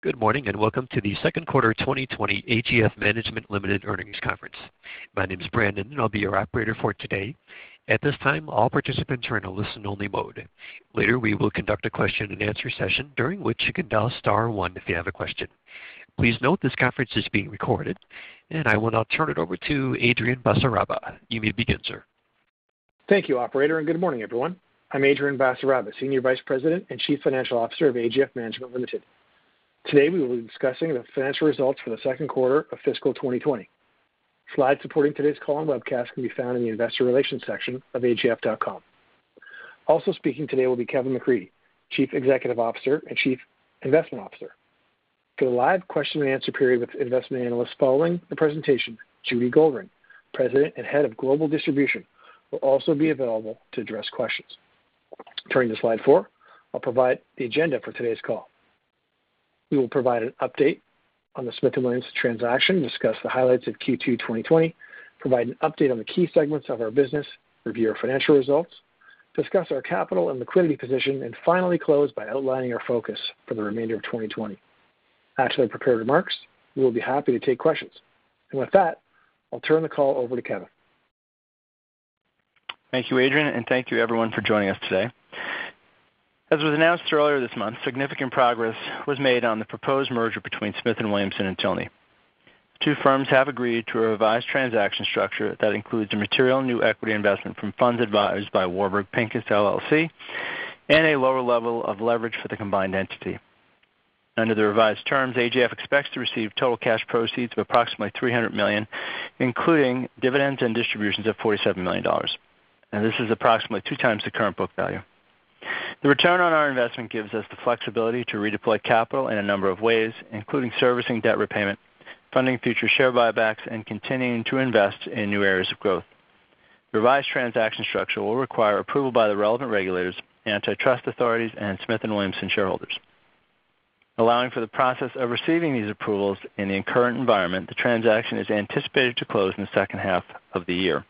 Good morning and welcome to the second quarter 2020 AGF Management Limited earnings conference. My name is Brandon and I'll be your operator for today. At this time, all participants are in a listen-only mode. Later, we will conduct a question and answer session during which you can dial star one if you have a question. Please note this conference is being recorded and I will now turn it over to Adrian Basaraba. You may begin, sir. Thank you, operator, and good morning, everyone. I'm Adrian Basaraba, Senior Vice President and Chief Financial Officer of AGF Management Limited. Today, we will be discussing the financial results for the second quarter of fiscal 2020. Slides supporting today's call and webcast can be found in the Investor Relations section of AGF.com. Also speaking today will be Kevin McCready, Chief Executive Officer and Chief Investment Officer. For the live question and answer period with investment analysts following the presentation, Judy Goldring, President and Head of Global Distribution, will also be available to address questions. Turning to slide 4, I'll provide the agenda for today's call. We will provide an update on the Smith & Williamson transaction, discuss the highlights of Q2 2020, provide an update on the key segments of our business, review our financial results, discuss our capital and liquidity position, and finally close by outlining our focus for the remainder of 2020. After the prepared remarks, we will be happy to take questions. And with that, I'll turn the call over to Kevin. Thank you, Adrian, and thank you everyone for joining us today. As was announced earlier this month, significant progress was made on the proposed merger between Smith & Williamson and Tilney. The two firms have agreed to a revised transaction structure that includes a material new equity investment from funds advised by Warburg Pincus, LLC, and a lower level of leverage for the combined entity. Under the revised terms, AGF expects to receive total cash proceeds of approximately $300 million, including dividends and distributions of $47 million. And this is approximately 2 times the current book value. The return on our investment gives us the flexibility to redeploy capital in a number of ways, including servicing debt repayment, funding future share buybacks, and continuing to invest in new areas of growth. The revised transaction structure will require approval by the relevant regulators, antitrust authorities, and Smith & Williamson shareholders. Allowing for the process of receiving these approvals in the current environment, the transaction is anticipated to close in the second half of the year.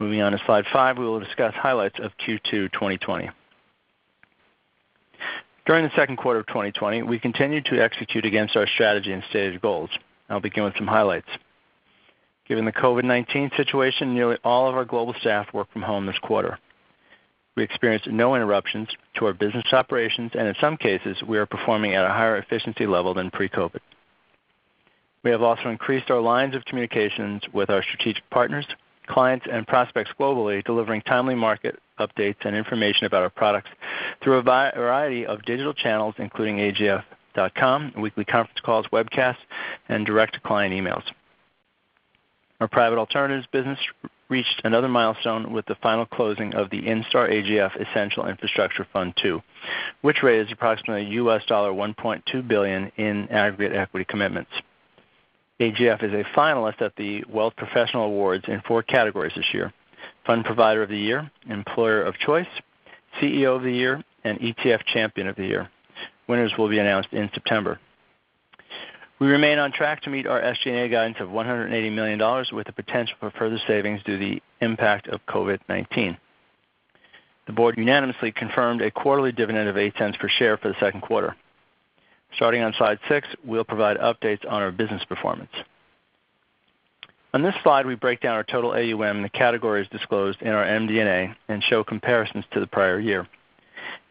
Moving on to slide 5, we will discuss highlights of Q2 2020. During the second quarter of 2020, we continued to execute against our strategy and stated goals. I'll begin with some highlights. Given the COVID-19 situation, nearly all of our global staff worked from home this quarter. We experienced no interruptions to our business operations, and in some cases, we are performing at a higher efficiency level than pre-COVID. We have also increased our lines of communications with our strategic partners, clients, and prospects globally, delivering timely market updates and information about our products through a variety of digital channels, including AGF.com, weekly conference calls, webcasts, and direct-to-client emails. Our private alternatives business reached another milestone with the final closing of the InStar AGF Essential Infrastructure Fund II, which raised approximately $1.2 billion in aggregate equity commitments. AGF is a finalist at the Wealth Professional Awards in 4 categories this year: Fund Provider of the Year, Employer of Choice, CEO of the Year, and ETF Champion of the Year. Winners will be announced in September. We remain on track to meet our SG&A guidance of $180 million with the potential for further savings due to the impact of COVID-19. The board unanimously confirmed a quarterly dividend of 8 cents per share for the second quarter. Starting on slide 6, we'll provide updates on our business performance. On this slide, we break down our total AUM in the categories disclosed in our MD&A and show comparisons to the prior year.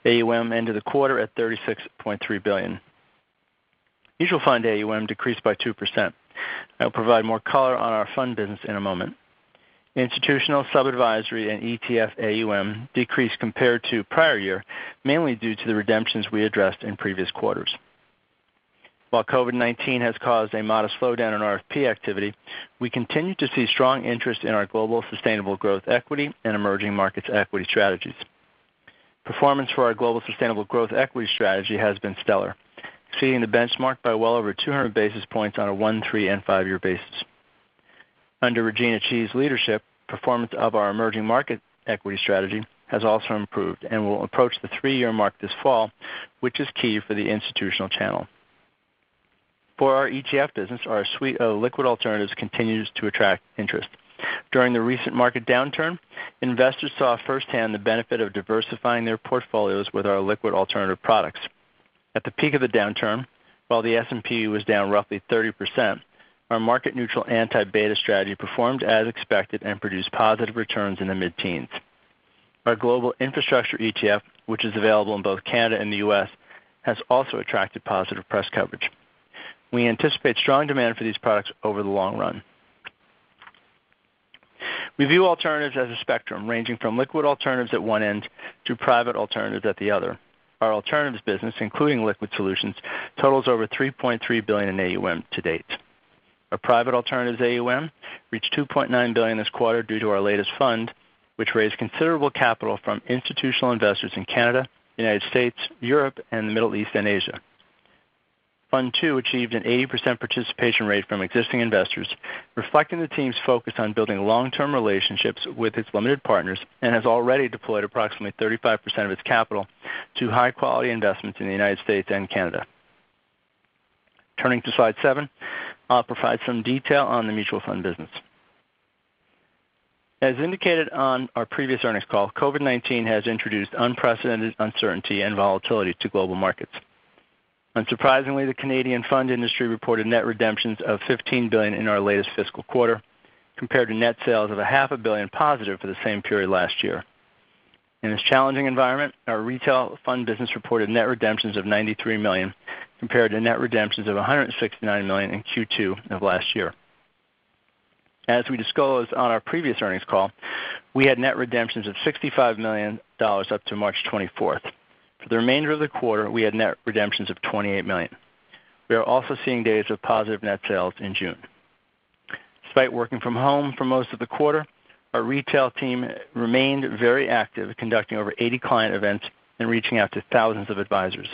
AUM ended the quarter at $36.3 billion. Mutual fund AUM decreased by 2%. I will provide more color on our fund business in a moment. Institutional, sub-advisory, and ETF AUM decreased compared to prior year, mainly due to the redemptions we addressed in previous quarters. While COVID-19 has caused a modest slowdown in RFP activity, we continue to see strong interest in our global sustainable growth equity and emerging markets equity strategies. Performance for our global sustainable growth equity strategy has been stellar, exceeding the benchmark by well over 200 basis points on a 1, 3, and 5-year basis. Under Regina Chi's leadership, performance of our emerging market equity strategy has also improved and will approach the 3-year mark this fall, which is key for the institutional channel. For our ETF business, our suite of liquid alternatives continues to attract interest. During the recent market downturn, investors saw firsthand the benefit of diversifying their portfolios with our liquid alternative products. At the peak of the downturn, while the S&P was down roughly 30%, our market-neutral anti-beta strategy performed as expected and produced positive returns in the mid-teens. Our global infrastructure ETF, which is available in both Canada and the U.S., has also attracted positive press coverage. We anticipate strong demand for these products over the long run. We view alternatives as a spectrum, ranging from liquid alternatives at one end to private alternatives at the other. Our alternatives business, including liquid solutions, totals over $3.3 billion in AUM to date. Our private alternatives AUM reached $2.9 billion this quarter due to our latest fund, which raised considerable capital from institutional investors in Canada, the United States, Europe, and the Middle East and Asia. Fund II achieved an 80% participation rate from existing investors, reflecting the team's focus on building long-term relationships with its limited partners, and has already deployed approximately 35% of its capital to high-quality investments in the United States and Canada. Turning to slide 7, I'll provide some detail on the mutual fund business. As indicated on our previous earnings call, COVID-19 has introduced unprecedented uncertainty and volatility to global markets. Unsurprisingly, the Canadian fund industry reported net redemptions of $15 billion in our latest fiscal quarter, compared to net sales of $0.5 billion positive for the same period last year. In this challenging environment, our retail fund business reported net redemptions of $93 million, compared to net redemptions of $169 million in Q2 of last year. As we disclosed on our previous earnings call, we had net redemptions of $65 million up to March 24th. For the remainder of the quarter, we had net redemptions of $28 million. We are also seeing days of positive net sales in June. Despite working from home for most of the quarter, our retail team remained very active, conducting over 80 client events and reaching out to thousands of advisors.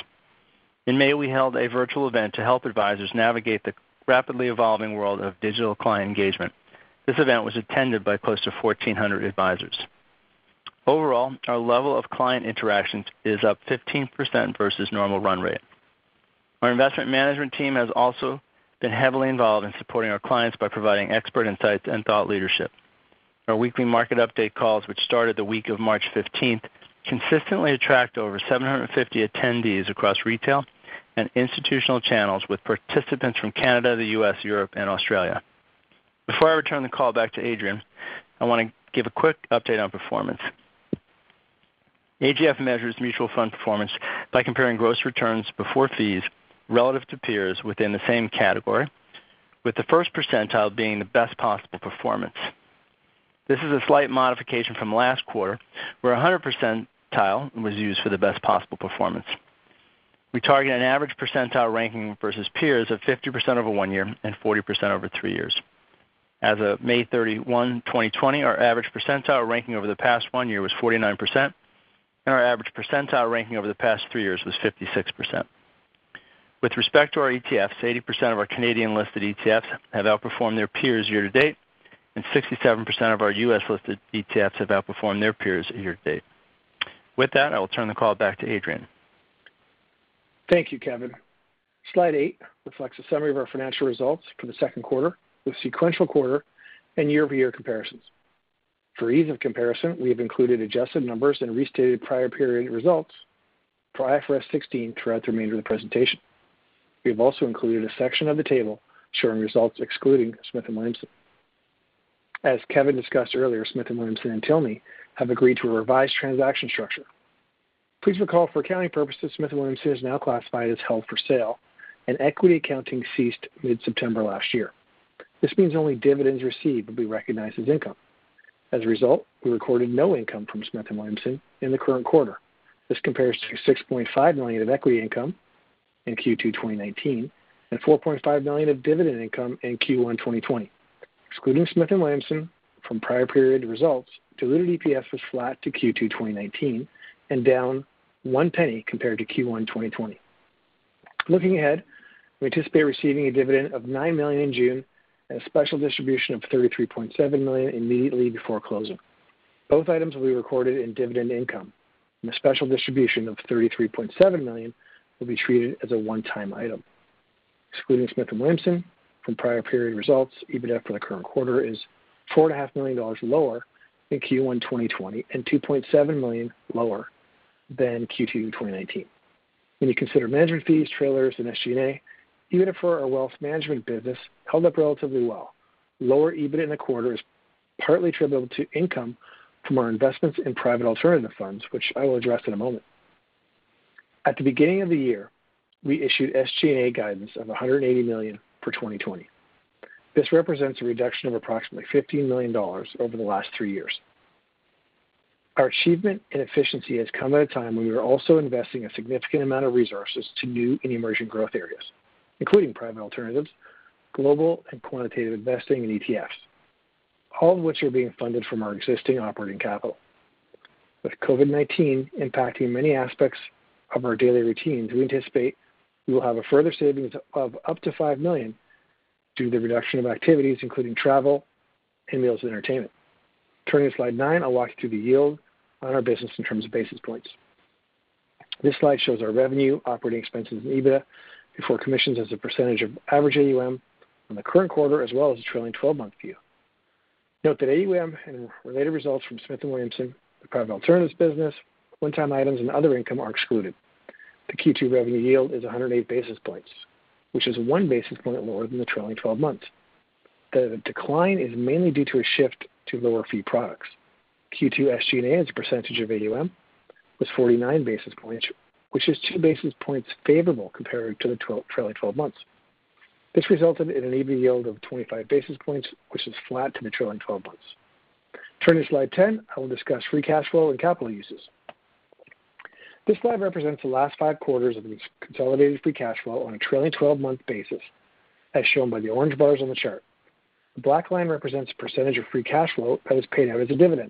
In May, we held a virtual event to help advisors navigate the rapidly evolving world of digital client engagement. This event was attended by close to 1,400 advisors. Overall, our level of client interactions is up 15% versus normal run rate. Our investment management team has also been heavily involved in supporting our clients by providing expert insights and thought leadership. Our weekly market update calls, which started the week of March 15th, consistently attract over 750 attendees across retail and institutional channels, with participants from Canada, the U.S., Europe, and Australia. Before I return the call back to Adrian, I want to give a quick update on performance. AGF measures mutual fund performance by comparing gross returns before fees relative to peers within the same category, with the first percentile being the best possible performance. This is a slight modification from last quarter, where 100% percentile was used for the best possible performance. We target an average percentile ranking versus peers of 50% over 1 year and 40% over 3 years. As of May 31, 2020, our average percentile ranking over the past 1 year was 49%. And our average percentile ranking over the past 3 years was 56%. With respect to our ETFs, 80% of our Canadian-listed ETFs have outperformed their peers year-to-date, and 67% of our U.S.-listed ETFs have outperformed their peers year-to-date. With that, I will turn the call back to Adrian. Thank you, Kevin. Slide 8 reflects a summary of our financial results for the second quarter, with sequential quarter and year-over-year comparisons. For ease of comparison, we have included adjusted numbers and restated prior period results for IFRS 16 throughout the remainder of the presentation. We have also included a section of the table showing results excluding Smith & Williamson. As Kevin discussed earlier, Smith & Williamson and Tilney have agreed to a revised transaction structure. Please recall, for accounting purposes, Smith & Williamson is now classified as held for sale, and equity accounting ceased mid-September last year. This means only dividends received will be recognized as income. As a result, we recorded no income from Smith & Williamson in the current quarter. This compares to $6.5 million of equity income in Q2 2019 and $4.5 million of dividend income in Q1 2020. Excluding Smith & Williamson from prior period results, diluted EPS was flat to Q2 2019 and down 1 penny compared to Q1 2020. Looking ahead, we anticipate receiving a dividend of $9 million in June and a special distribution of $33.7 million immediately before closing. Both items will be recorded in dividend income, and the special distribution of $33.7 million will be treated as a one-time item. Excluding Smith & Williamson from prior period results, EBITDA for the current quarter is $4.5 million lower in Q1 2020 and $2.7 million lower than Q2 2019. When you consider management fees, trailers, and SG&A, EBITDA for our wealth management business held up relatively well. Lower EBITDA in the quarter is partly attributable to income from our investments in private alternative funds, which I will address in a moment. At the beginning of the year, we issued SG&A guidance of $180 million for 2020. This represents a reduction of approximately $15 million over the last 3 years. Our achievement in efficiency has come at a time when we are also investing a significant amount of resources to new and emerging growth areas, including private alternatives, global and quantitative investing, and ETFs, all of which are being funded from our existing operating capital. With COVID-19 impacting many aspects of our daily routines, we anticipate we will have a further savings of up to $5 million due to the reduction of activities, including travel and meals and entertainment. Turning to slide 9, I'll walk you through the yield on our business in terms of basis points. This slide shows our revenue, operating expenses, and EBITDA before commissions as a percentage of average AUM on the current quarter as well as a trailing 12-month view. Note that AUM and related results from Smith & Williamson, the private alternatives business, one-time items, and other income are excluded. The Q2 revenue yield is 108 basis points, which is 1 basis point lower than the trailing 12 months. The decline is mainly due to a shift to lower fee products. Q2 SG&A as a percentage of AUM was 49 basis points, which is 2 basis points favorable compared to the trailing 12 months. This resulted in an EBITDA yield of 25 basis points, which is flat to the trailing 12 months. Turning to slide 10, I will discuss free cash flow and capital uses. This slide represents the last 5 quarters of consolidated free cash flow on a trailing 12-month basis, as shown by the orange bars on the chart. The black line represents a percentage of free cash flow that is paid out as a dividend.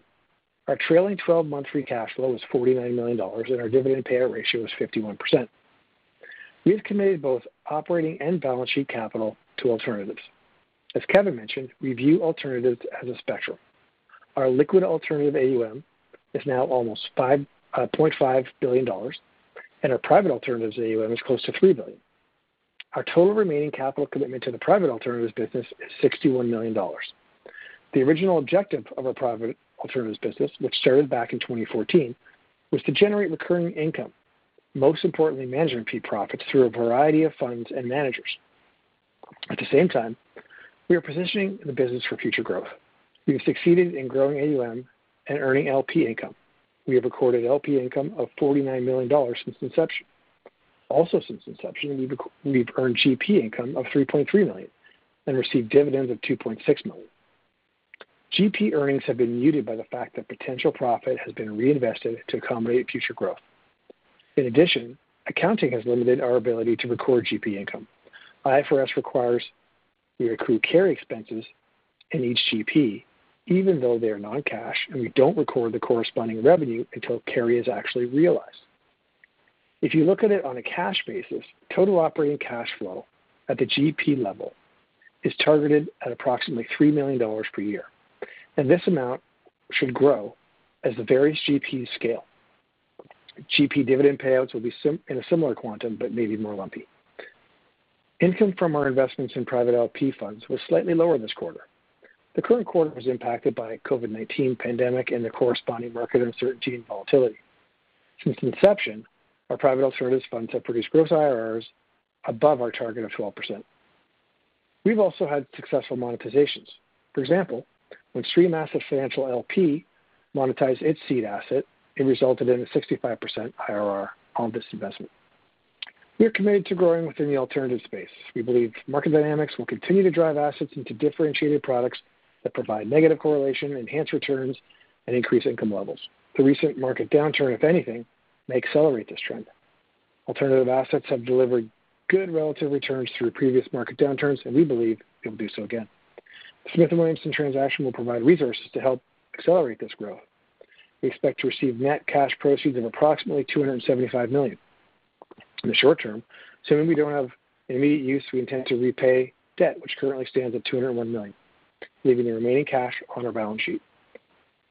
Our trailing 12-month free cash flow was $49 million, and our dividend payout ratio was 51%. We have committed both operating and balance sheet capital to alternatives. As Kevin mentioned, we view alternatives as a spectrum. Our liquid alternative AUM is now almost $5.5 billion, and our private alternatives AUM is close to $3 billion. Our total remaining capital commitment to the private alternatives business is $61 million. The original objective of our private alternatives business, which started back in 2014, was to generate recurring income, most importantly management fee profits, through a variety of funds and managers. At the same time, we are positioning the business for future growth. We have succeeded in growing AUM and earning LP income. We have recorded LP income of $49 million since inception. Also since inception, we've earned GP income of $3.3 million and received dividends of $2.6 million. GP earnings have been muted by the fact that potential profit has been reinvested to accommodate future growth. In addition, accounting has limited our ability to record GP income. IFRS requires we accrue carry expenses in each GP, even though they are non-cash, and we don't record the corresponding revenue until carry is actually realized. If you look at it on a cash basis, total operating cash flow at the GP level is targeted at approximately $3 million per year, and this amount should grow as the various GPs scale. GP dividend payouts will be in a similar quantum, but maybe more lumpy. Income from our investments in private LP funds was slightly lower this quarter. The current quarter was impacted by COVID-19 pandemic and the corresponding market uncertainty and volatility. Since inception, our private alternatives funds have produced gross IRRs above our target of 12%. We've also had successful monetizations. For example, when Stream Asset Financial LP monetized its seed asset, it resulted in a 65% IRR on this investment. We are committed to growing within the alternative space. We believe market dynamics will continue to drive assets into differentiated products that provide negative correlation, enhance returns, and increase income levels. The recent market downturn, if anything, may accelerate this trend. Alternative assets have delivered good relative returns through previous market downturns, and we believe it will do so again. The Smith & Williamson transaction will provide resources to help accelerate this growth. We expect to receive net cash proceeds of approximately $275 million. In the short term, So when we don't have immediate use, we intend to repay debt, which currently stands at $201 million, leaving the remaining cash on our balance sheet.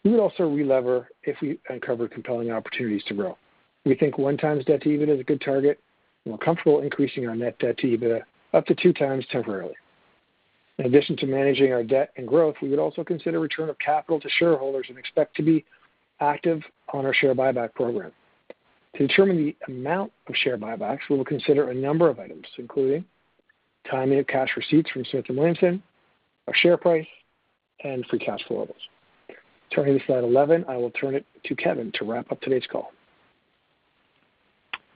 We would also relever if we uncover compelling opportunities to grow. We think 1 times debt to EBITDA is a good target, and we're comfortable increasing our net debt to EBITDA up to 2 times temporarily. In addition to managing our debt and growth, we would also consider return of capital to shareholders and expect to be active on our share buyback program. To determine the amount of share buybacks, we will consider a number of items, including timing of cash receipts from Smith & Williamson, our share price, and free cash flow levels. Turning to slide 11, I will turn it to Kevin to wrap up today's call.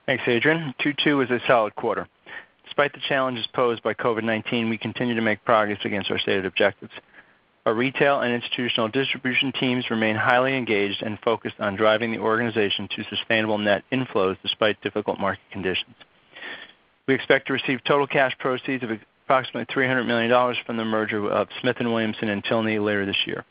Thanks, Adrian. 2-2 is a solid quarter. Despite the challenges posed by COVID-19, we continue to make progress against our stated objectives. Our retail and institutional distribution teams remain highly engaged and focused on driving the organization to sustainable net inflows despite difficult market conditions. We expect to receive total cash proceeds of approximately $300 million from the merger of Smith & Williamson and Tilney later this year.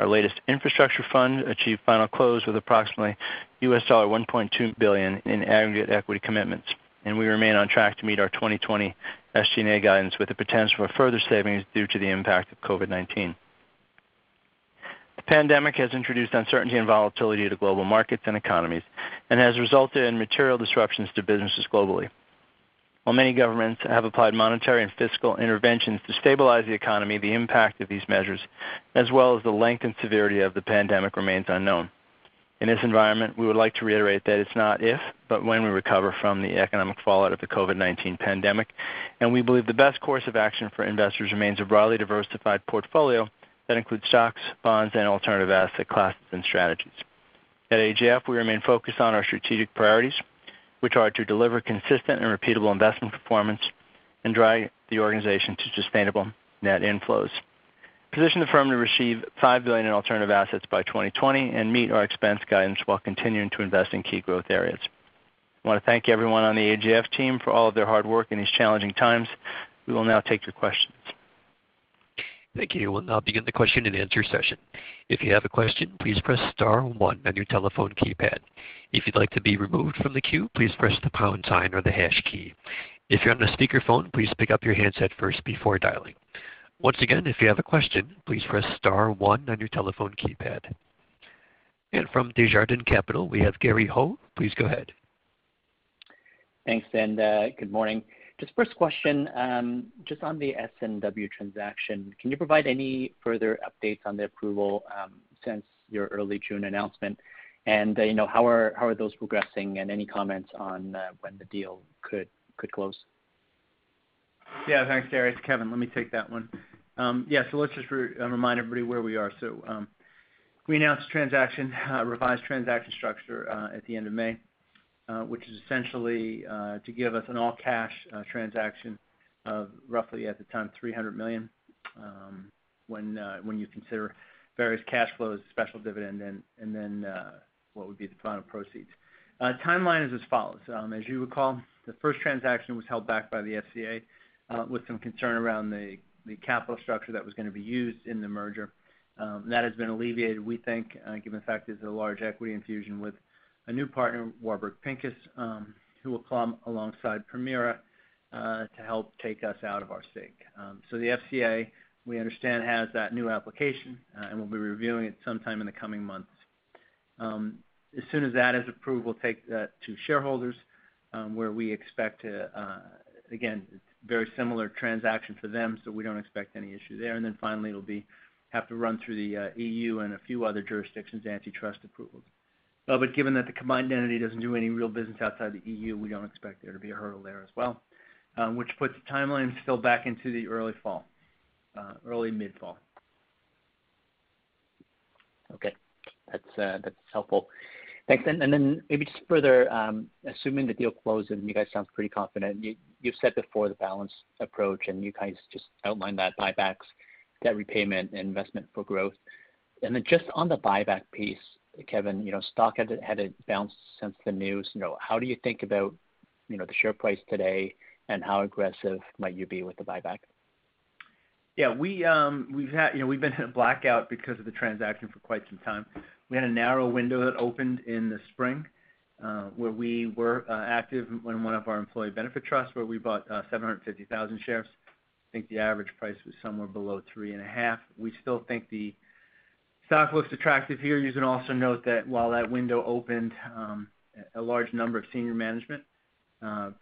Our latest infrastructure fund achieved final close with approximately $1.2 billion in aggregate equity commitments, and we remain on track to meet our 2020 SG&A guidance with the potential for further savings due to the impact of COVID-19. The pandemic has introduced uncertainty and volatility to global markets and economies and has resulted in material disruptions to businesses globally. While many governments have applied monetary and fiscal interventions to stabilize the economy, the impact of these measures, as well as the length and severity of the pandemic, remains unknown. In this environment, we would like to reiterate that it's not if, but when we recover from the economic fallout of the COVID-19 pandemic, and we believe the best course of action for investors remains a broadly diversified portfolio that includes stocks, bonds, and alternative asset classes and strategies. At AGF, we remain focused on our strategic priorities, which are to deliver consistent and repeatable investment performance and drive the organization to sustainable net inflows. Position the firm to receive $5 billion in alternative assets by 2020 and meet our expense guidance while continuing to invest in key growth areas. I want to thank everyone on the AGF team for all of their hard work in these challenging times. We will now take your questions. Thank you. We'll now begin the question and answer session. If you have a question, please press star 1 on your telephone keypad. If you'd like to be removed from the queue, please press the pound sign or the hash key. If you're on a speakerphone, please pick up your handset first before dialing. Once again, if you have a question, please press star 1 on your telephone keypad. And from Desjardins Capital, we have Gary Ho. Please go ahead. Thanks, and good morning. Just first question, just on the S&W transaction, can you provide any further updates on the approval since your early June announcement? And you know, how are those progressing? And any comments on when the deal could close? Yeah, thanks, Gary. It's Kevin. Let me take that one. So let's just remind everybody where we are. So we announced revised transaction structure at the end of May. Which is essentially to give us an all-cash transaction of roughly, at the time, $300 million when you consider various cash flows, special dividend, and then what would be the final proceeds. Timeline is as follows. As you recall, the first transaction was held back by the FCA with some concern around the capital structure that was going to be used in the merger. That has been alleviated, we think, given the fact there's a large equity infusion with a new partner, Warburg Pincus, who will come alongside Permira to help take us out of our stake. So the FCA, we understand, has that new application, and we'll be reviewing it sometime in the coming months. As soon as that is approved, we'll take that to shareholders, where we expect to, again, it's very similar transaction for them, so we don't expect any issue there. And then finally, it'll have to run through the EU and a few other jurisdictions' antitrust approvals. But given that the combined entity doesn't do any real business outside the EU, we don't expect there to be a hurdle there as well, which puts the timeline still back into the early mid-fall. Okay, that's helpful. Thanks. And then maybe just further, assuming the deal closes, and you guys sound pretty confident. You've said before the balanced approach, and you guys just outlined that: buybacks, debt repayment, and investment for growth. And then just on the buyback piece, Kevin, you know, stock had bounced since the news. You know, how do you think about, you know, the share price today, and how aggressive might you be with the buyback? Yeah, we've been in a blackout because of the transaction for quite some time. We had a narrow window that opened in the spring, where we were active in one of our employee benefit trusts, where we bought 750,000 shares. I think the average price was somewhere below 3.5. We still think the stock looks attractive here. You can also note that while that window opened, a large number of senior management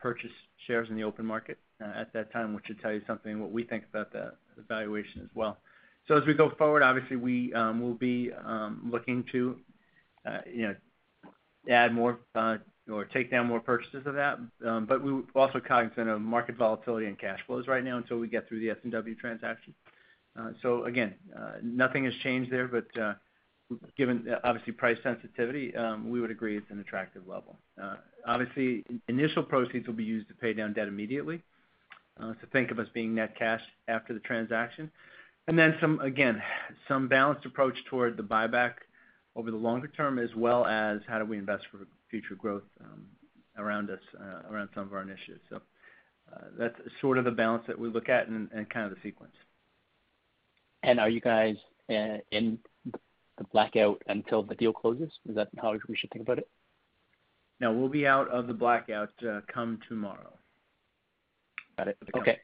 purchased shares in the open market at that time, which should tell you something what we think about the valuation as well. So as we go forward, obviously we will be looking to, add more or take down more purchases of that. But we're also cognizant of market volatility and cash flows right now until we get through the S&W transaction. So again, nothing has changed there, but given obviously price sensitivity, we would agree it's an attractive level. Obviously, initial proceeds will be used to pay down debt immediately. So think of us being net cash after the transaction. And then some balanced approach toward the buyback over the longer term, as well as how do we invest for future growth around some of our initiatives. So that's sort of the balance that we look at and kind of the sequence. And are you guys in the blackout until the deal closes? Is that how we should think about it? No, we'll be out of the blackout come tomorrow. Got it. Okay.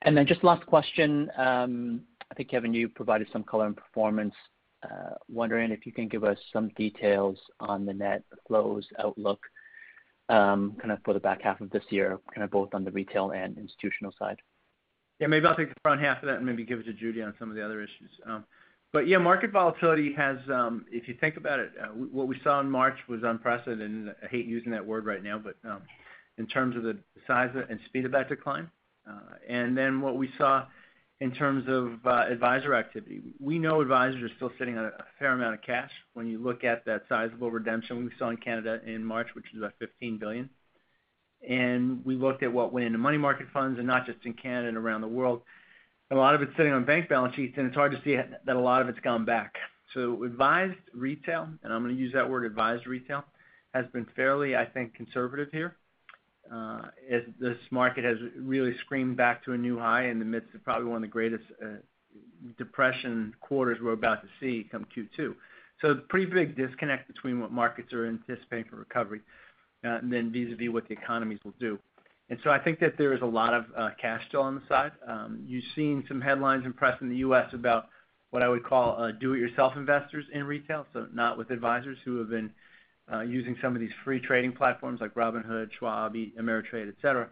And then just last question. I think, Kevin, you provided some color and performance. Wondering if you can give us some details on the net flows outlook kind of for the back half of this year, kind of both on the retail and institutional side. Yeah, maybe I'll take the front half of that and maybe give it to Judy on some of the other issues. But, yeah, market volatility has, if you think about it, what we saw in March was unprecedented. And I hate using that word right now, but in terms of the size and speed of that decline. And then what we saw in terms of advisor activity. We know advisors are still sitting on a fair amount of cash. When you look at that sizable redemption we saw in Canada in March, which was about $15 billion, and we looked at what went into money market funds, and not just in Canada and around the world, a lot of it's sitting on bank balance sheets, and it's hard to see that a lot of it's gone back. So advised retail, and I'm going to use that word, advised retail, has been fairly, I think, conservative here. As this market has really screamed back to a new high in the midst of probably one of the greatest depression quarters we're about to see come Q2. So pretty big disconnect between what markets are anticipating for recovery and then vis-a-vis what the economies will do. And so I think that there is a lot of cash still on the side. You've seen some headlines and press in the U.S. about what I would call do-it-yourself investors in retail, so not with advisors who have been using some of these free trading platforms like Robinhood, Schwab, Ameritrade, et cetera,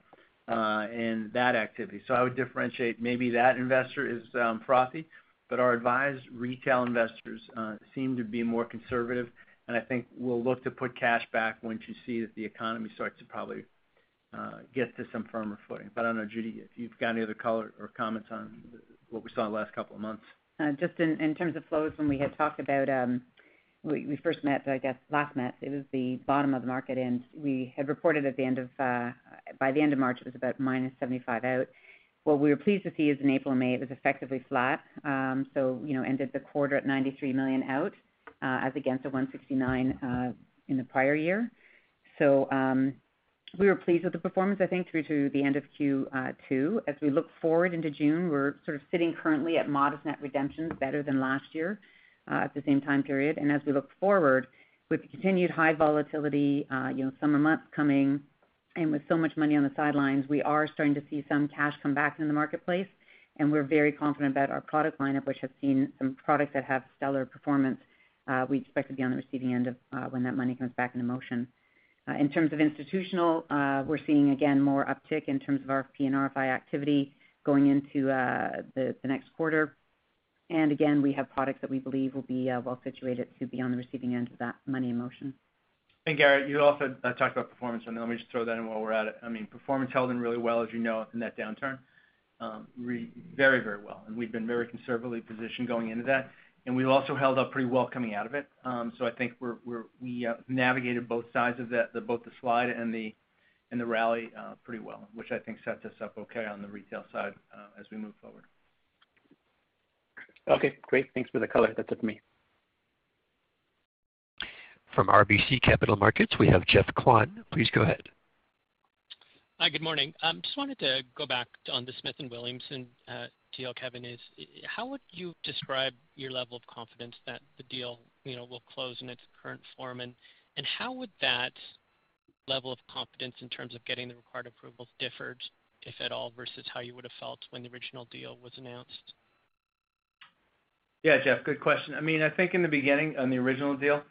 and that activity. So I would differentiate maybe that investor is frothy, but our advised retail investors seem to be more conservative, and I think we'll look to put cash back once you see that the economy starts to probably get to some firmer footing. But I don't know, Judy, if you've got any other color or comments on what we saw in the last couple of months. Just in terms of flows, when we had talked about we first met, I guess, last met. It was the bottom of the market, and we had reported at the end of by the end of March, it was about minus 75 out. What we were pleased to see is in April and May, it was effectively flat. So ended the quarter at 93 million out, as against a 169 in the prior year. So we were pleased with the performance, I think, through to the end of Q2. As we look forward into June, we're sort of sitting currently at modest net redemptions, better than last year. At the same time period, and as we look forward, with the continued high volatility, summer months coming, and with so much money on the sidelines, we are starting to see some cash come back in the marketplace, and we're very confident about our product lineup, which has seen some products that have stellar performance. We expect to be on the receiving end of when that money comes back into motion. In terms of institutional, we're seeing, again, more uptick in terms of RFP and RFI activity going into the next quarter. And again, we have products that we believe will be well situated to be on the receiving end of that money in motion. And Gary, you also talked about performance, and let me just throw that in while we're at it. I mean, performance held in really well, as you know, in that downturn, very, very well. And we've been very conservatively positioned going into that, and we also held up pretty well coming out of it. So I think we navigated both sides of that, both the slide and the rally pretty well, which I think sets us up okay on the retail side as we move forward. Okay, great. Thanks for the color. That's it for me. From RBC Capital Markets, we have Jeff Kwan. Please go ahead. Hi, good morning. Just wanted to go back on the Smith & Williamson deal, Kevin. How would you describe your level of confidence that the deal will close in its current form? And And how would that level of confidence in terms of getting the required approvals differed, if at all, versus how you would have felt when the original deal was announced? Yeah, Jeff, good question. I mean, I think in the beginning, on the original deal,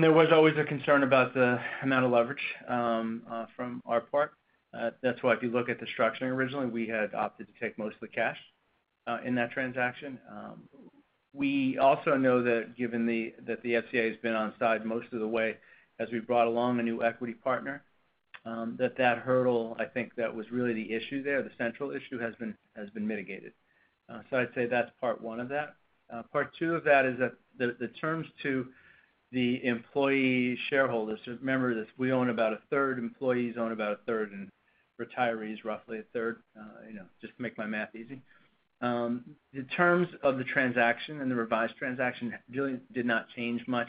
there was always a concern about the amount of leverage from our part. That's why if you look at the structuring originally, we had opted to take most of the cash in that transaction. We also know that given that the FCA has been on side most of the way as we brought along a new equity partner, that hurdle, I think that was really the issue there, the central issue has been mitigated. So I'd say that's part one of that. Part two of that is that the terms to the employee shareholders, so remember this, we own about a third, employees own about a third, and retirees roughly a third, just to make my math easy. The terms of the transaction and the revised transaction really did not change much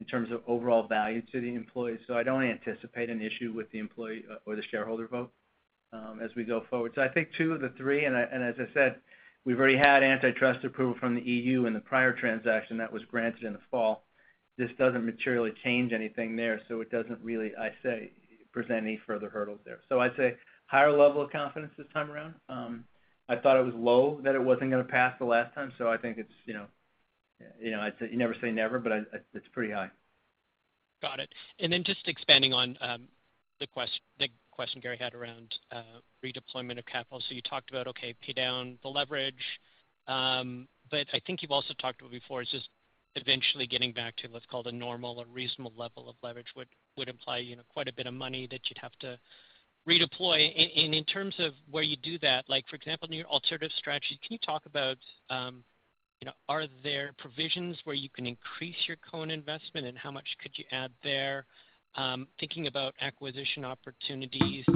in terms of overall value to the employees, so I don't anticipate an issue with the employee or the shareholder vote as we go forward. So I think two of the three, and as I said, we've already had antitrust approval from the EU in the prior transaction that was granted in the fall. This doesn't materially change anything there, so it doesn't really, I say, present any further hurdles there. So I'd say higher level of confidence this time around. I thought it was low that it wasn't going to pass the last time, so I think it's, I'd say you never say never, but it's pretty high. Got it. And then just expanding on the question Gary had around redeployment of capital. So you talked about, okay, pay down the leverage, but I think you've also talked about before is just eventually getting back to, let's call it, a normal or reasonable level of leverage would imply, quite a bit of money that you'd have to redeploy. And in terms of where you do that, like, for example, in your alternative strategy, can you talk about, are there provisions where you can increase your co-investment and how much could you add there? Thinking about acquisition opportunities,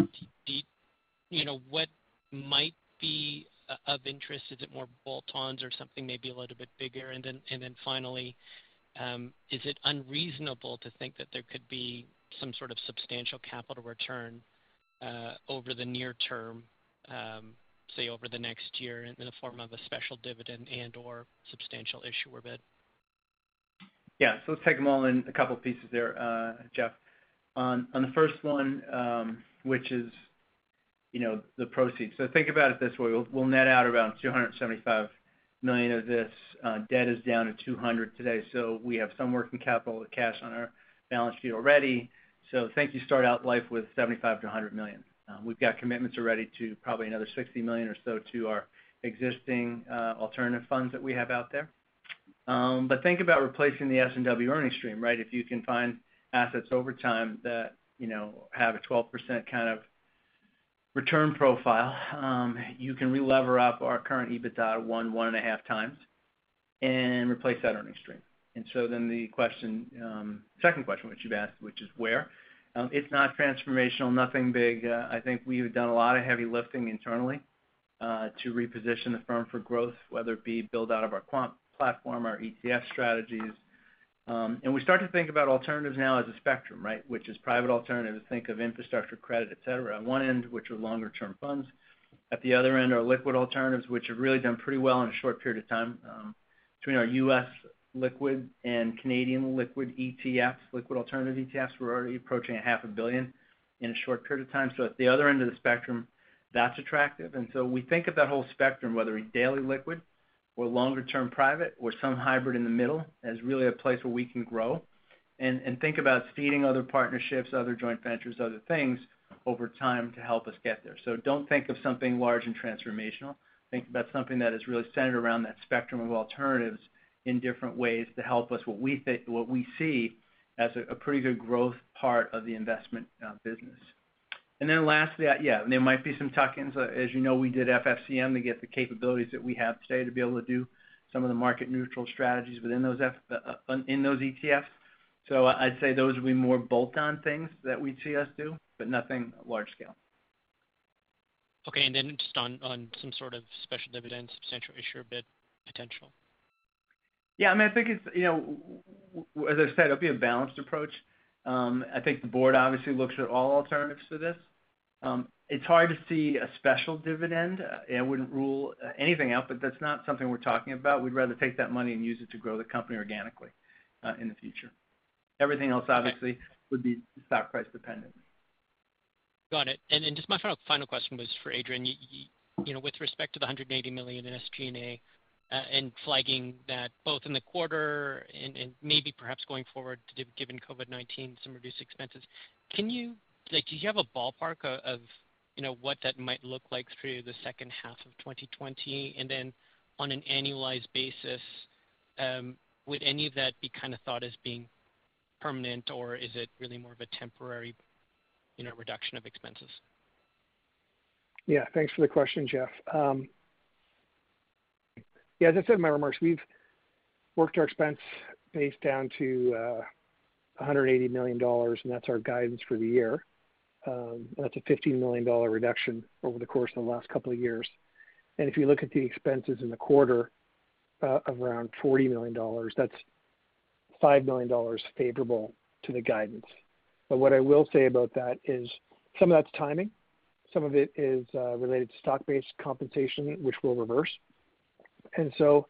what might be of interest? Is it more bolt-ons or something maybe a little bit bigger? And then finally, is it unreasonable to think that there could be some sort of substantial capital return over the near term, say over the next year, in the form of a special dividend and or substantial issuer bid? Yeah, so let's take them all in a couple of pieces there, Jeff. On the first one, which is, the proceeds. So think about it this way. We'll net out around $275 million of this. Debt is down to $200 today, so we have some working capital cash on our balance sheet already. So think you start out life with $75 to $100 million. We've got commitments already to probably another $60 million or so to our existing alternative funds that we have out there. But think about replacing the S&W earnings stream, right? If you can find assets over time that, have a 12% kind of return profile, you can re-lever up our current EBITDA to 1.5 times and replace that earnings stream. And so then the question, second question, which you've asked, which is where. It's not transformational, nothing big. I think we've done a lot of heavy lifting internally to reposition the firm for growth, whether it be build out of our quant platform, our ETF strategies. And we start to think about alternatives now as a spectrum, right, which is private alternatives, think of infrastructure, credit, et cetera, on one end, which are longer-term funds. At the other end are liquid alternatives, which have really done pretty well in a short period of time. Between our U.S. liquid and Canadian liquid ETFs, liquid alternative ETFs, we're already approaching $500 million in a short period of time. So at the other end of the spectrum, that's attractive. And so we think of that whole spectrum, whether it's daily liquid or longer-term private or some hybrid in the middle, as really a place where we can grow and think about seeding other partnerships, other joint ventures, other things over time to help us get there. So don't think of something large and transformational. Think about something that is really centered around that spectrum of alternatives in different ways to help us what we see as a pretty good growth part of the investment business. And then lastly, there might be some tuck-ins. As you know, we did FFCM to get the capabilities that we have today to be able to do some of the market-neutral strategies within those ETFs. So I'd say those would be more bolt-on things that we'd see us do, but nothing large-scale. Okay, and then just on some sort of special dividend, substantial issuer bid potential. Yeah, I mean, I think it's, as I said, it'll be a balanced approach. I think the board obviously looks at all alternatives for this. It's hard to see a special dividend. I wouldn't rule anything out, but that's not something we're talking about. We'd rather take that money and use it to grow the company organically in the future. Everything else, obviously, would be stock price dependent. Got it. And just my final question was for Adrian. You know, with respect to the $180 million in SG&A and flagging that both in the quarter and maybe perhaps going forward, given COVID-19, some reduced expenses, can you, like, do you have a ballpark of you know, what that might look like through the second half of 2020? And then on an annualized basis, would any of that be kind of thought as being permanent, or is it really more of a temporary, you know, reduction of expenses? Yeah, thanks for the question, Jeff. Yeah, as I said in my remarks, we've worked our expense base down to $180 million, and that's our guidance for the year. That's a $15 million reduction over the course of the last couple of years. And if you look at the expenses in the quarter of around $40 million, that's $5 million favorable to the guidance. But what I will say about that is some of that's timing. Some of it is related to stock-based compensation, which will reverse. And so,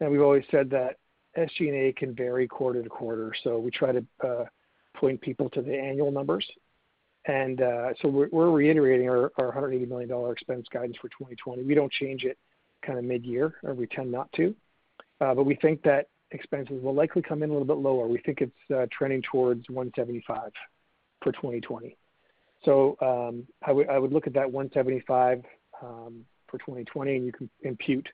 and we've always said that SG&A can vary quarter to quarter. So we try to point people to the annual numbers. And so we're reiterating our $180 million expense guidance for 2020. We don't change it kind of mid-year, or we tend not to. But we think that expenses will likely come in a little bit lower. We think it's trending towards 175 for 2020. So I would look at that 175 for 2020, and you can impute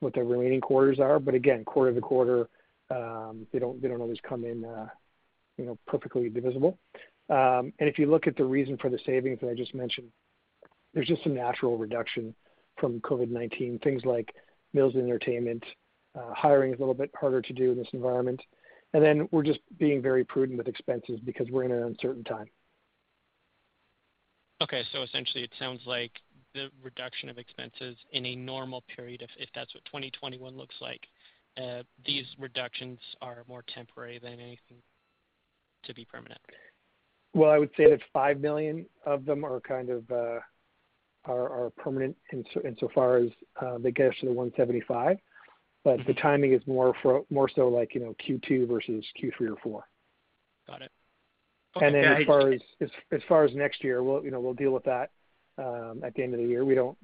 what the remaining quarters are. But again, quarter to quarter, they don't always come in, you know, perfectly divisible. And if you look at the reason for the savings that I just mentioned, there's just some natural reduction from COVID-19. Things like meals and entertainment, hiring is a little bit harder to do in this environment, and then we're just being very prudent with expenses because we're in an uncertain time. Okay, so essentially it sounds like the reduction of expenses in a normal period, if that's what 2021 looks like, these reductions are more temporary than anything to be permanent. Well, I would say that 5 million of them are kind of are permanent insofar as they get us to the 175, but the timing is more so like, you know, Q2 versus Q3 or 4. Got it. Okay. And then as far as next year, we'll deal with that at the end of the year. We don't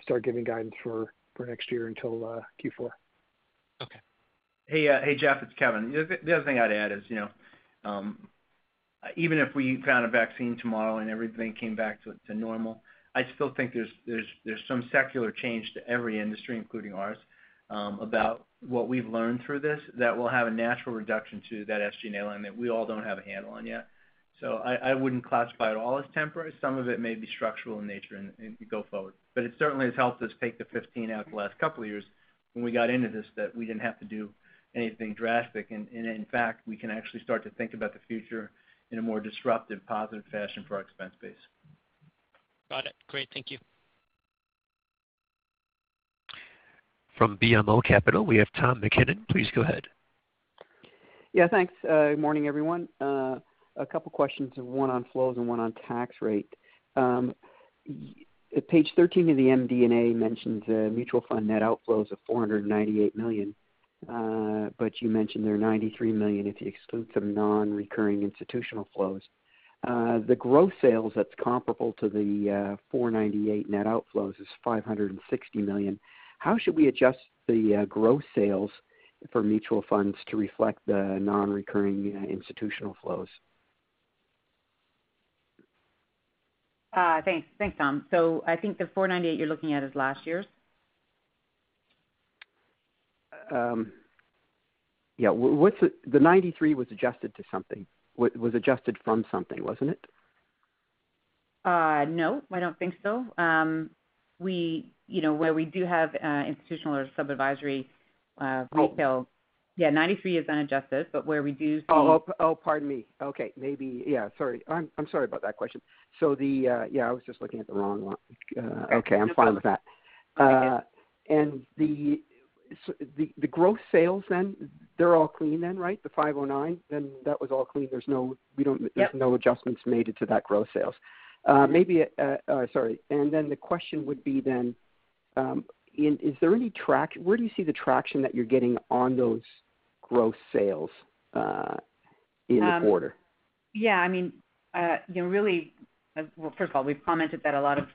start giving guidance for next year until Q4. Okay. Hey Jeff, it's Kevin. The other thing I'd add is, you know, even if we found a vaccine tomorrow and everything came back to normal, I still think there's some secular change to every industry, including ours, about what we've learned through this, that will have a natural reduction to that SG&A line that we all don't have a handle on yet. So I wouldn't classify it all as temporary. Some of it may be structural in nature and go forward. But it certainly has helped us take the 15 out the last couple of years when we got into this, that we didn't have to do anything drastic. And in fact, we can actually start to think about the future in a more disruptive, positive fashion for our expense base. Got it. Great. Thank you. From BMO Capital, we have Tom McKinnon. Please go ahead. Yeah, thanks. Good morning, everyone. A couple questions, one on flows and one on tax rate. Page 13 of the MD&A mentions mutual fund net outflows of $498 million, but you mentioned there are $93 million if you exclude some non-recurring institutional flows. The gross sales that's comparable to the 498 net outflows is $560 million. How should we adjust the gross sales for mutual funds to reflect the non-recurring institutional flows? Thanks, Tom. So I think the 498 you're looking at is last year's. Yeah. What's the 93 was adjusted to something? Was adjusted from something, wasn't it? No, I don't think so. Where we do have institutional or sub-advisory retail, yeah, 93 is unadjusted, but where we do see... Oh, pardon me. Okay, maybe, yeah, sorry. I'm sorry about that question. So the, I was just looking at the wrong one. Okay, I'm fine with that. And the gross sales then, they're all clean then, right? The 509, then that was all clean. There's no adjustments made to that gross sales. And then the question would be then, is there any traction? Where do you see the traction that you're getting on those gross sales? in the quarter? Yeah, I mean, really, well, first of all, we've commented that a lot of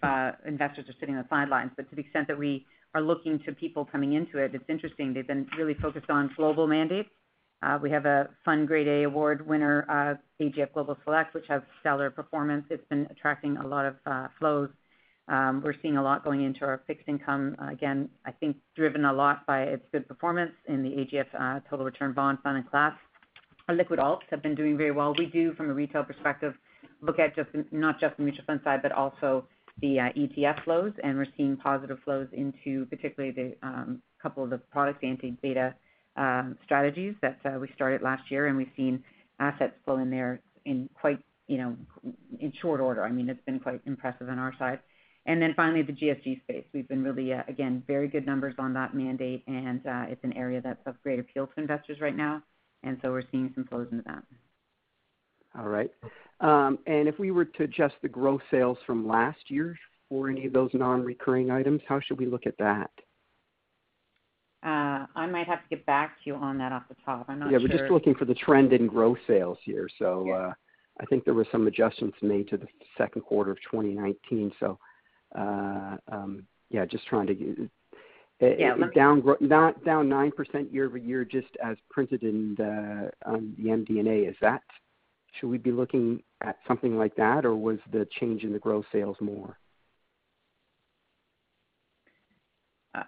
investors are sitting on the sidelines, but to the extent that we are looking to people coming into it, it's interesting. They've been really focused on global mandates. We have a Fund Grade A award winner, AGF Global Select, which has stellar performance. It's been attracting a lot of flows. We're seeing a lot going into our fixed income, again, I think driven a lot by its good performance in the AGF Total Return Bond Fund and Class. Our liquid alts have been doing very well. We do, from a retail perspective, look at just not just the mutual fund side, but also the ETF flows, and we're seeing positive flows into particularly the couple of the products, anti-beta strategies that we started last year, and we've seen assets flow in there in quite, in short order. I mean, it's been quite impressive on our side. And then finally, the GSG space. We've been really, again, very good numbers on that mandate, and it's an area that's of great appeal to investors right now, and so we're seeing some flows into that. All right. And if we were to adjust the gross sales from last year for any of those non-recurring items, how should we look at that? I might have to get back to you on that off the top. I'm not sure. Yeah, we're just looking for the trend in gross sales here, so I think there were some adjustments made to the second quarter of 2019, so... just trying to get down 9% year over year, just as printed in on the MD&A. Is that, should we be looking at something like that, or was the change in the gross sales more?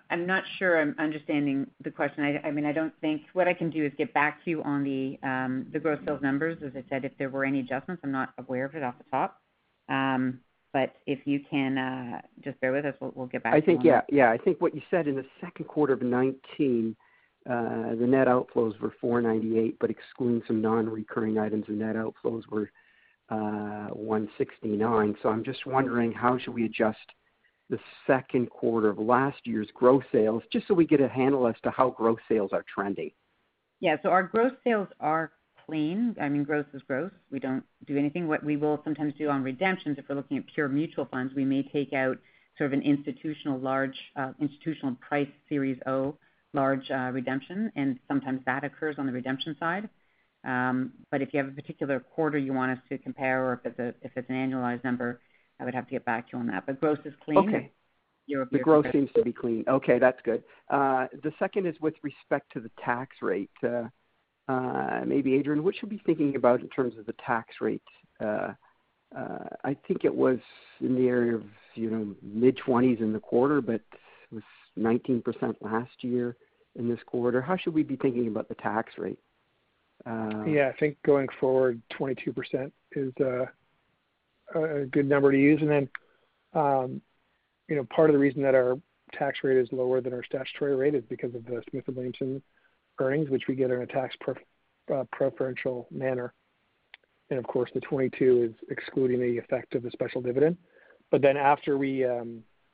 I'm not sure I'm understanding the question. I mean, I don't think, what I can do is get back to you on the gross sales numbers. As I said, if there were any adjustments, I'm not aware of it off the top. But if you can just bear with us, we'll get back to you. I think what you said in the second quarter of 19, the net outflows were 498, but excluding some non-recurring items, the net outflows were 169. So I'm just wondering, how should we adjust the second quarter of last year's gross sales, just so we get a handle as to how gross sales are trending? Yeah, so our gross sales are clean. I mean, gross is gross. We don't do anything. What we will sometimes do on redemptions, if we're looking at pure mutual funds, we may take out sort of an institutional price Series O large redemption, and sometimes that occurs on the redemption side. But if you have a particular quarter you want us to compare, or if it's an annualized number, I would have to get back to you on that. But gross is clean. Okay. The growth seems to be clean. Okay, that's good. The second is with respect to the tax rate. Maybe, Adrian, what should we be thinking about in terms of the tax rate? I think it was in the area of, mid-20s in the quarter, but it was 19% last year in this quarter. How should we be thinking about the tax rate? I think going forward, 22% is a good number to use. And then, part of the reason that our tax rate is lower than our statutory rate is because of the Smith & Williamson earnings, which we get in a tax preferential manner. And of course, the 22 is excluding the effect of the special dividend. But then after we,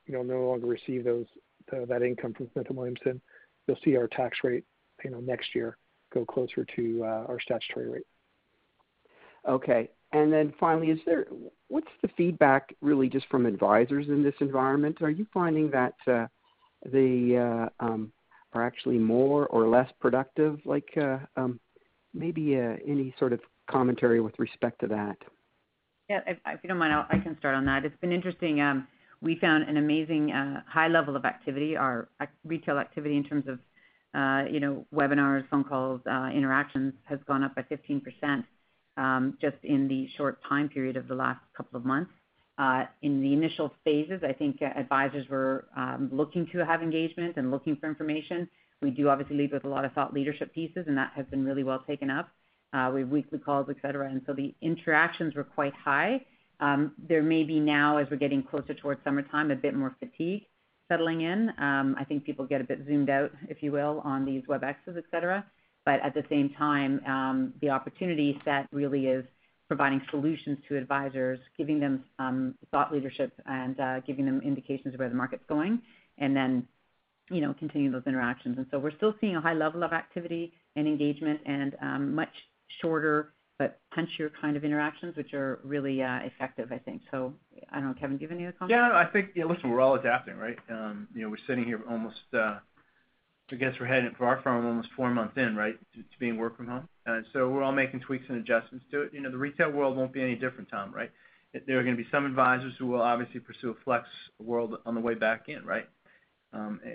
no longer receive that income from Smith & Williamson, you'll see our tax rate, next year go closer to our statutory rate. Okay. And then finally, what's the feedback really just from advisors in this environment? Are you finding that are actually more or less productive? Maybe any sort of commentary with respect to that. Yeah, if you don't mind, I can start on that. It's been interesting. We found an amazing high level of activity, our retail activity in terms of, webinars, phone calls, interactions has gone up by 15% just in the short time period of the last couple of months. In the initial phases, I think advisors were looking to have engagement and looking for information. We do obviously lead with a lot of thought leadership pieces, and that has been really well taken up. We have weekly calls, et cetera, and so the interactions were quite high. There may be now, as we're getting closer towards summertime, a bit more fatigue settling in. I think people get a bit zoomed out, if you will, on these WebExes, et cetera. But at the same time, the opportunity set really is providing solutions to advisors, giving them thought leadership and giving them indications of where the market's going, and then, continue those interactions. And so we're still seeing a high level of activity and engagement and much shorter but punchier kind of interactions, which are really effective, I think. So I don't know, Kevin, do you have any other comments? Yeah, I think, listen, we're all adapting, right? We're sitting here almost I guess we're heading for our firm almost 4 months in, right, to being work from home. So we're all making tweaks and adjustments to it. You know, the retail world won't be any different, Tom, right? There are going to be some advisors who will obviously pursue a flex world on the way back in, right?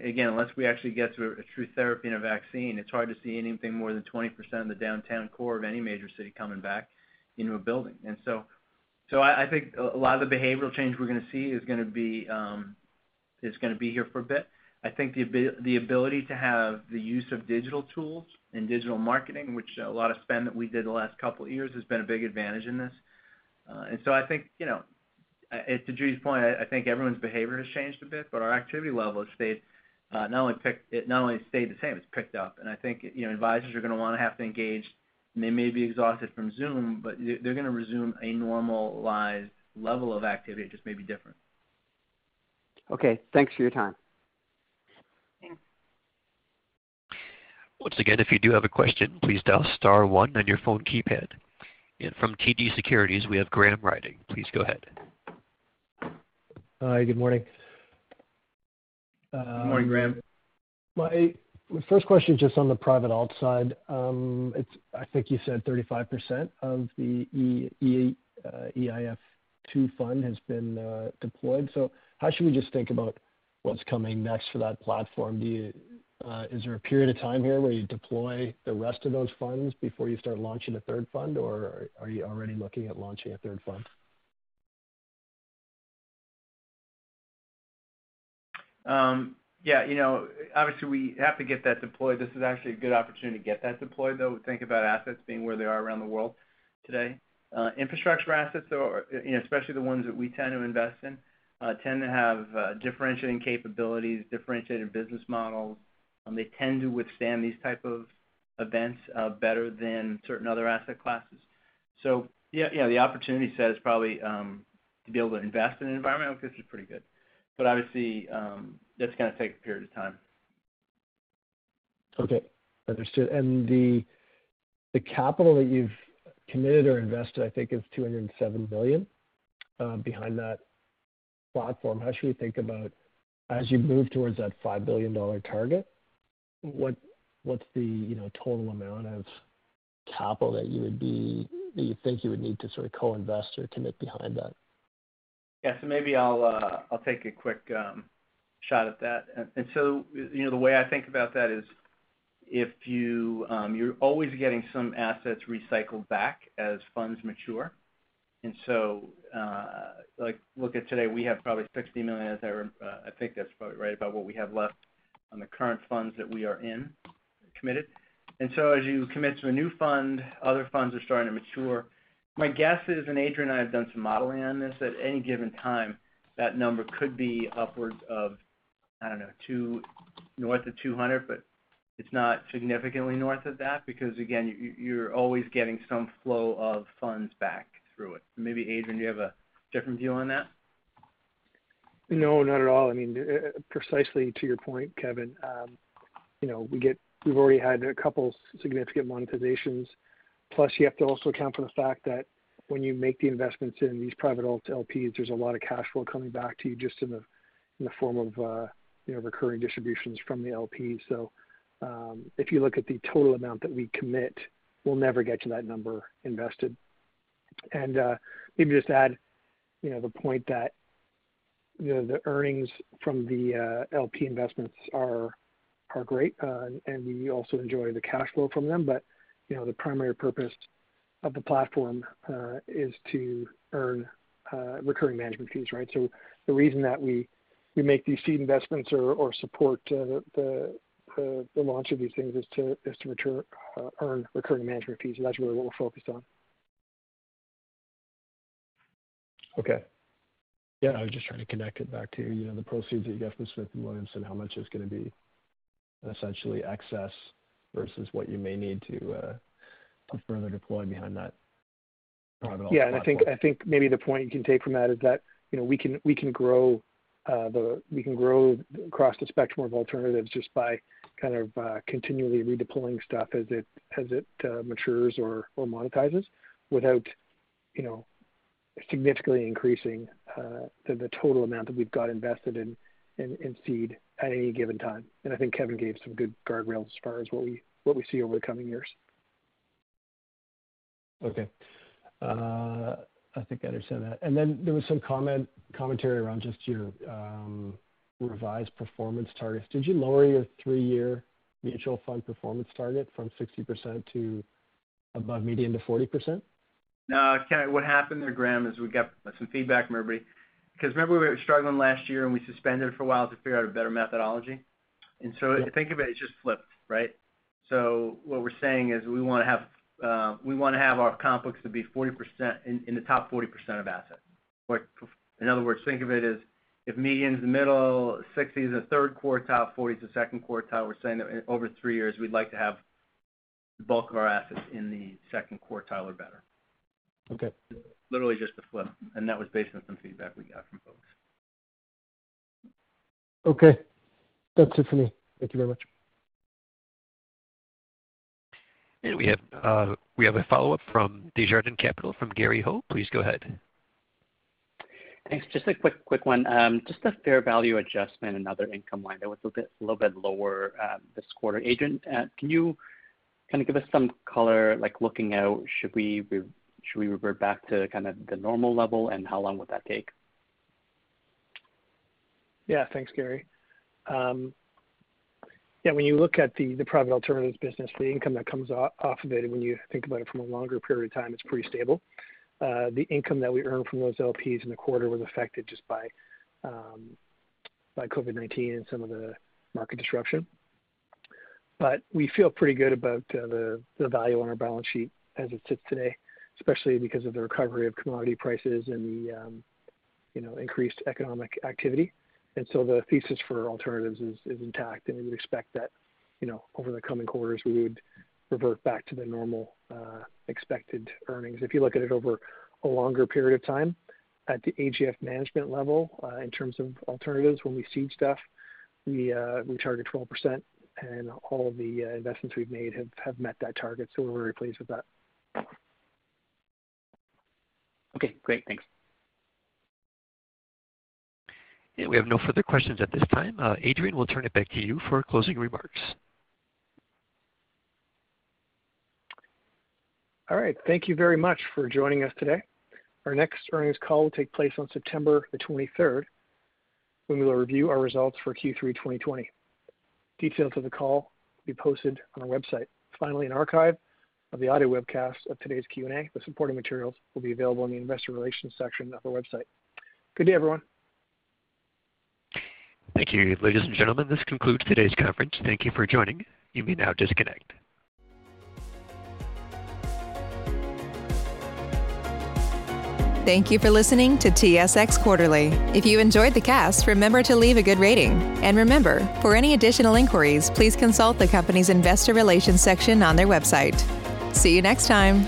Again, unless we actually get to a true therapy and a vaccine, it's hard to see anything more than 20% of the downtown core of any major city coming back into a building. And so I think a lot of the behavioral change we're going to see is going to be here for a bit. I think the ability to have the use of digital tools and digital marketing, which a lot of spend that we did the last couple of years has been a big advantage in this. And so I think, you know, to Judy's point, I think everyone's behavior has changed a bit, but our activity level has stayed not only stayed the same, it's picked up. And I think, you know, advisors are going to want to have to engage, and they may be exhausted from Zoom, but they're going to resume a normalized level of activity. It just may be different. Okay, thanks for your time. Thanks. Once again, if you do have a question, please dial star one on your phone keypad. And from TD Securities, we have Graham writing. Please go ahead. Hi, good morning. Good morning, Graham. My first question is just on the private alt side. I think you said 35% of the EIF2 fund has been deployed. So how should we just think about what's coming next for that platform? Is there a period of time here where you deploy the rest of those funds before you start launching a third fund, or are you already looking at launching a third fund? Yeah, you know, obviously we have to get that deployed. This is actually a good opportunity to get that deployed, though. Think about assets being where they are around the world today. Infrastructure assets, though, you know, especially the ones that we tend to invest in, tend to have differentiating capabilities, differentiated business models. They tend to withstand these type of events better than certain other asset classes. So, yeah, the opportunity set is probably to be able to invest in an environment like this is pretty good. But obviously, that's going to take a period of time. Okay, understood. And the capital that you've committed or invested, I think, is $207 million behind that platform. How should we think about, as you move towards that $5 billion target, what's the, you know, total amount of capital that you think you would need to sort of co-invest or commit behind that? Yeah, so maybe I'll take a quick shot at that. And so, you know, the way I think about that is if you're always getting some assets recycled back as funds mature. And so, like, look at today, we have probably $60 million, as I think that's probably right about what we have left on the current funds that we are in, committed. And so as you commit to a new fund, other funds are starting to mature. My guess is, and Adrian and I have done some modeling on this, at any given time, that number could be upwards of, I don't know, north of 200, but it's not significantly north of that because, again, you're always getting some flow of funds back through it. Maybe, Adrian, do you have a different view on that? No, not at all. I mean, precisely to your point, Kevin, you know, we've already had a couple significant monetizations. Plus, you have to also account for the fact that when you make the investments in these private alt LPs, there's a lot of cash flow coming back to you just in the form of you know, recurring distributions from the LPs. So if you look at the total amount that we commit, we'll never get to that number invested. And maybe just add, you know, the point that the earnings from the LP investments are great, and we also enjoy the cash flow from them, but you know, the primary purpose of the platform is to earn recurring management fees, right? So the reason that we make these seed investments or support the launch of these things is to earn recurring management fees, and that's really what we're focused on. Okay. Yeah, I was just trying to connect it back to, you know, the proceeds that you get from Smith & Williamson, how much is going to be essentially excess versus what you may need to further deploy behind that private alt platform. And I think maybe the point you can take from that is that, you know, we can grow across the spectrum of alternatives just by kind of continually redeploying stuff as it matures or monetizes without, you know, significantly increasing the total amount that we've got invested in and seed at any given time. And I think Kevin gave some good guardrails as far as what we see over the coming years. Okay. I think I understand that. And then there was some commentary around just your revised performance targets. Did you lower your 3-year mutual fund performance target from 60% to above median to 40%? No, Ken, what happened there, Graham, is we got some feedback from everybody. Because remember, we were struggling last year and we suspended for a while to figure out a better methodology. And so think of it, it's just flipped, right? So what we're saying is we want to have our comp books to be 40% in the top 40% of assets. Or, in other words, think of it as if median's the middle, 60 is the third quartile, 40 is the second quartile. We're saying that over 3 years we'd like to have the bulk of our assets in the second quartile or better. Okay. Literally just a flip, and that was based on some feedback we got from folks. Okay. That's it for me. Thank you very much. And we have a follow-up from Desjardins Capital from Gary Ho. Please go ahead. Thanks. Just a quick one. Just the fair value adjustment and other income line that was a little bit lower this quarter. Adrian, can you kind of give us some color? Like looking out, should we revert back to kind of the normal level, and how long would that take? Yeah. Thanks, Gary. Yeah, when you look at the private alternatives business, the income that comes off of it, when you think about it from a longer period of time, it's pretty stable. The income that we earned from those LPs in the quarter was affected just by COVID-19 and some of the market disruption. But we feel pretty good about the value on our balance sheet as it sits today, especially because of the recovery of commodity prices and the increased economic activity. And so the thesis for alternatives is intact, and we would expect that, over the coming quarters, we would revert back to the normal expected earnings. If you look at it over a longer period of time, at the AGF management level, in terms of alternatives, when we seed stuff, we target 12%, and all of the investments we've made have met that target, so we're very pleased with that. Okay, great, thanks. Yeah, we have no further questions at this time. Adrian, we'll turn it back to you for closing remarks. All right. Thank you very much for joining us today. Our next earnings call will take place on September the 23rd, when we will review our results for Q3 2020. Details of the call will be posted on our website. Finally, an archive of the audio webcast of today's Q&A with supporting materials will be available in the investor relations section of our website. Good day, everyone. Thank you, ladies and gentlemen. This concludes today's conference. Thank you for joining. You may now disconnect. Thank you for listening to TSX Quarterly. If you enjoyed the cast, remember to leave a good rating. And remember, for any additional inquiries, please consult the company's investor relations section on their website. See you next time.